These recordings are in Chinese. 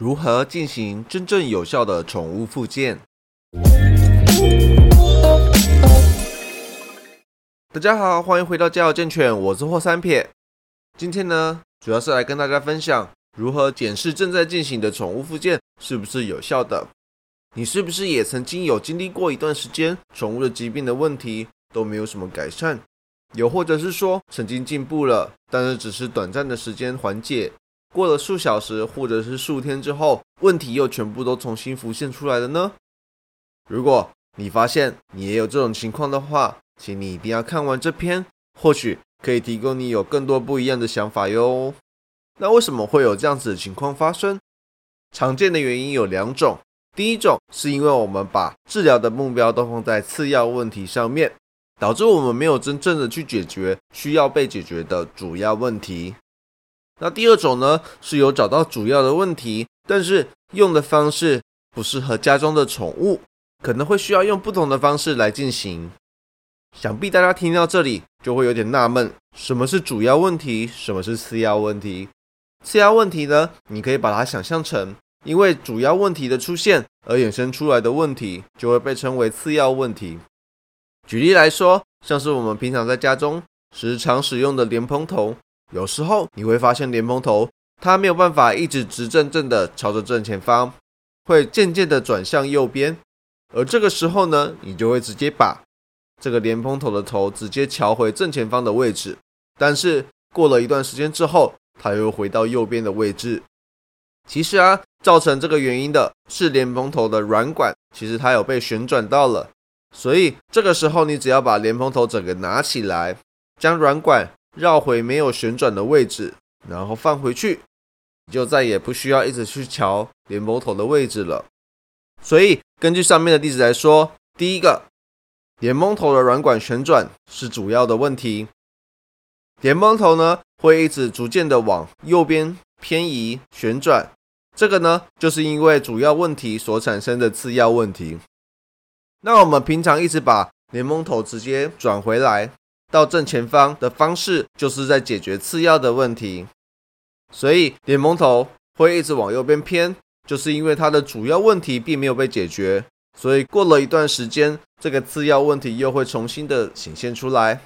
如何进行真正有效的宠物复健？大家好，欢迎回到家有健犬，我是霍三撇。今天呢，主要是来跟大家分享如何检视正在进行的宠物复健是不是有效的。你是不是也曾经有经历过一段时间宠物的疾病的问题都没有什么改善，有或者是说曾经进步了，但是只是短暂的时间缓解，过了数小时或者是数天之后，问题又全部都重新浮现出来了呢？如果你发现你也有这种情况的话，请你一定要看完这篇，或许可以提供你有更多不一样的想法哟。那为什么会有这样子的情况发生？常见的原因有两种，第一种是因为我们把治疗的目标都放在次要问题上面，导致我们没有真正的去解决需要被解决的主要问题。那第二种呢，是有找到主要的问题，但是用的方式不适合家中的宠物，可能会需要用不同的方式来进行。想必大家听到这里就会有点纳闷，什么是主要问题，什么是次要问题？次要问题呢，你可以把它想象成因为主要问题的出现而衍生出来的问题，就会被称为次要问题。举例来说，像是我们平常在家中时常使用的莲蓬头，有时候你会发现莲蓬头它没有办法一直直正正的朝着正前方，会渐渐的转向右边，而这个时候呢，你就会直接把这个莲蓬头的头直接翘回正前方的位置，但是过了一段时间之后，它又回到右边的位置。其实啊，造成这个原因的是莲蓬头的软管，其实它有被旋转到了，所以这个时候你只要把莲蓬头整个拿起来，将软管绕回没有旋转的位置，然后放回去，你就再也不需要一直去瞧莲蓬头的位置了。所以根据上面的例子来说，第一个，莲蓬头的软管旋转是主要的问题，莲蓬头呢会一直逐渐的往右边偏移旋转，这个呢就是因为主要问题所产生的次要问题。那我们平常一直把莲蓬头直接转回来到正前方的方式，就是在解决次要的问题。所以莲蓬头会一直往右边偏，就是因为它的主要问题并没有被解决，所以过了一段时间，这个次要问题又会重新的显现出来，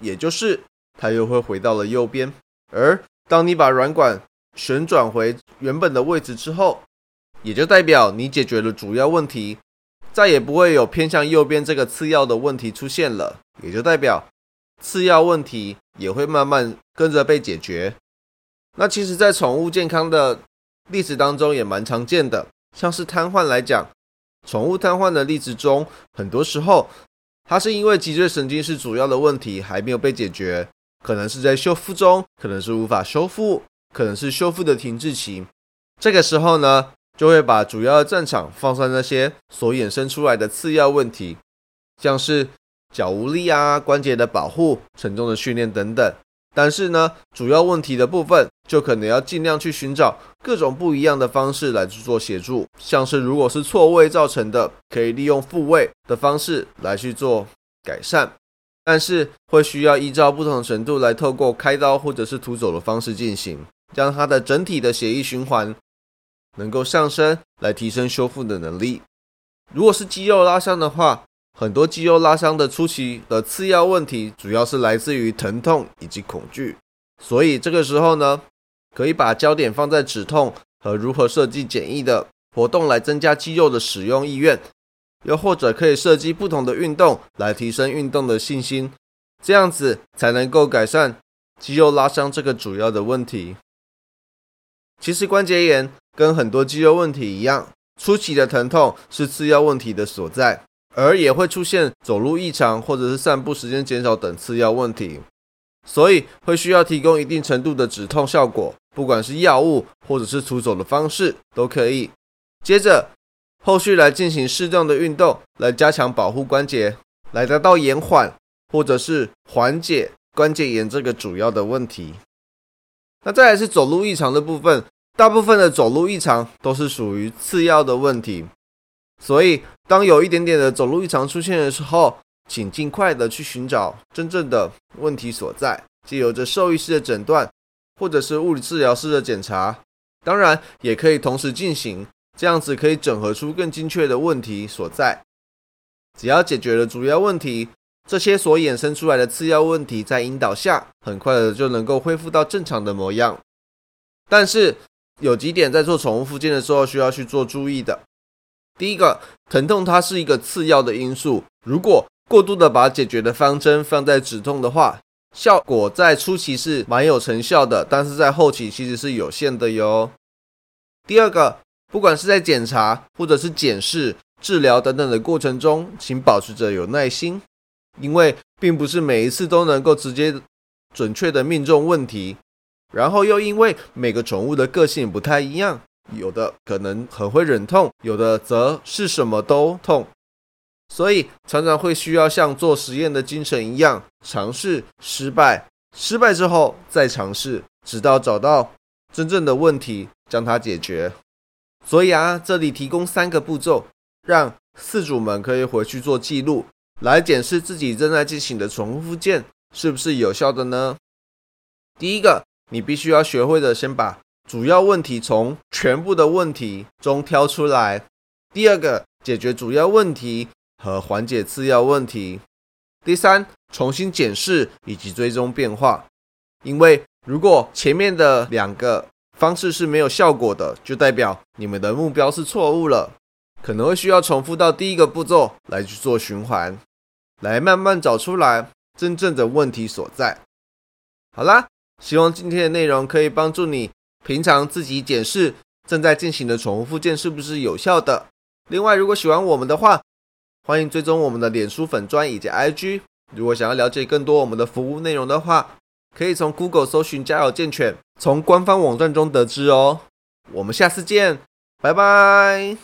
也就是它又会回到了右边。而当你把软管旋转回原本的位置之后，也就代表你解决了主要问题，再也不会有偏向右边这个次要的问题出现了，也就代表次要问题也会慢慢跟着被解决。那其实在宠物健康的例子当中也蛮常见的，像是瘫痪来讲，宠物瘫痪的例子中，很多时候它是因为脊椎神经是主要的问题还没有被解决，可能是在修复中，可能是无法修复，可能是修复的停滞期，这个时候呢，就会把主要的战场放在那些所衍生出来的次要问题，像是脚无力啊、关节的保护、沉重的训练等等。但是呢，主要问题的部分就可能要尽量去寻找各种不一样的方式来去做协助，像是如果是错位造成的，可以利用复位的方式来去做改善，但是会需要依照不同程度来透过开刀或者是徒手的方式进行，将它的整体的血液循环能够上升，来提升修复的能力。如果是肌肉拉伤的话，很多肌肉拉伤的初期的次要问题主要是来自于疼痛以及恐惧，所以这个时候呢，可以把焦点放在止痛和如何设计简易的活动来增加肌肉的使用意愿，又或者可以设计不同的运动来提升运动的信心，这样子才能够改善肌肉拉伤这个主要的问题。其实关节炎跟很多肌肉问题一样，初期的疼痛是次要问题的所在，而也会出现走路异常或者是散步时间减少等次要问题，所以会需要提供一定程度的止痛效果，不管是药物或者是徒手的方式都可以。接着后续来进行适当的运动来加强保护关节，来达到延缓或者是缓解关节炎这个主要的问题。那再来是走路异常的部分，大部分的走路异常都是属于次要的问题，所以当有一点点的走路异常出现的时候，请尽快的去寻找真正的问题所在，藉由着兽医师的诊断或者是物理治疗师的检查，当然也可以同时进行，这样子可以整合出更精确的问题所在。只要解决了主要问题，这些所衍生出来的次要问题在引导下，很快的就能够恢复到正常的模样。但是有几点在做宠物复健的时候需要去做注意的。第一个，疼痛它是一个次要的因素，如果过度的把解决的方针放在止痛的话，效果在初期是蛮有成效的，但是在后期其实是有限的哟。第二个，不管是在检查或者是检视、治疗等等的过程中，请保持着有耐心，因为并不是每一次都能够直接准确的命中问题，然后又因为每个宠物的个性不太一样，有的可能很会忍痛，有的则是什么都痛，所以常常会需要像做实验的精神一样，尝试、失败，失败之后再尝试，直到找到真正的问题，将它解决。所以这里提供3个步骤，让饲主们可以回去做记录，来检视自己正在进行的宠物复健是不是有效的呢？第一个，你必须要学会的先把主要问题从全部的问题中挑出来。第二个，解决主要问题和缓解次要问题。第三，重新检视以及追踪变化。因为如果前面的2个方式是没有效果的，就代表你们的目标是错误了，可能会需要重复到第一个步骤来去做循环，来慢慢找出来真正的问题所在。好啦，希望今天的内容可以帮助你平常自己检视正在进行的宠物复健是不是有效的。另外，如果喜欢我们的话，欢迎追踪我们的脸书粉专以及 IG。 如果想要了解更多我们的服务内容的话，可以从 Google 搜寻家有健犬，从官方网站中得知哦。我们下次见，拜拜。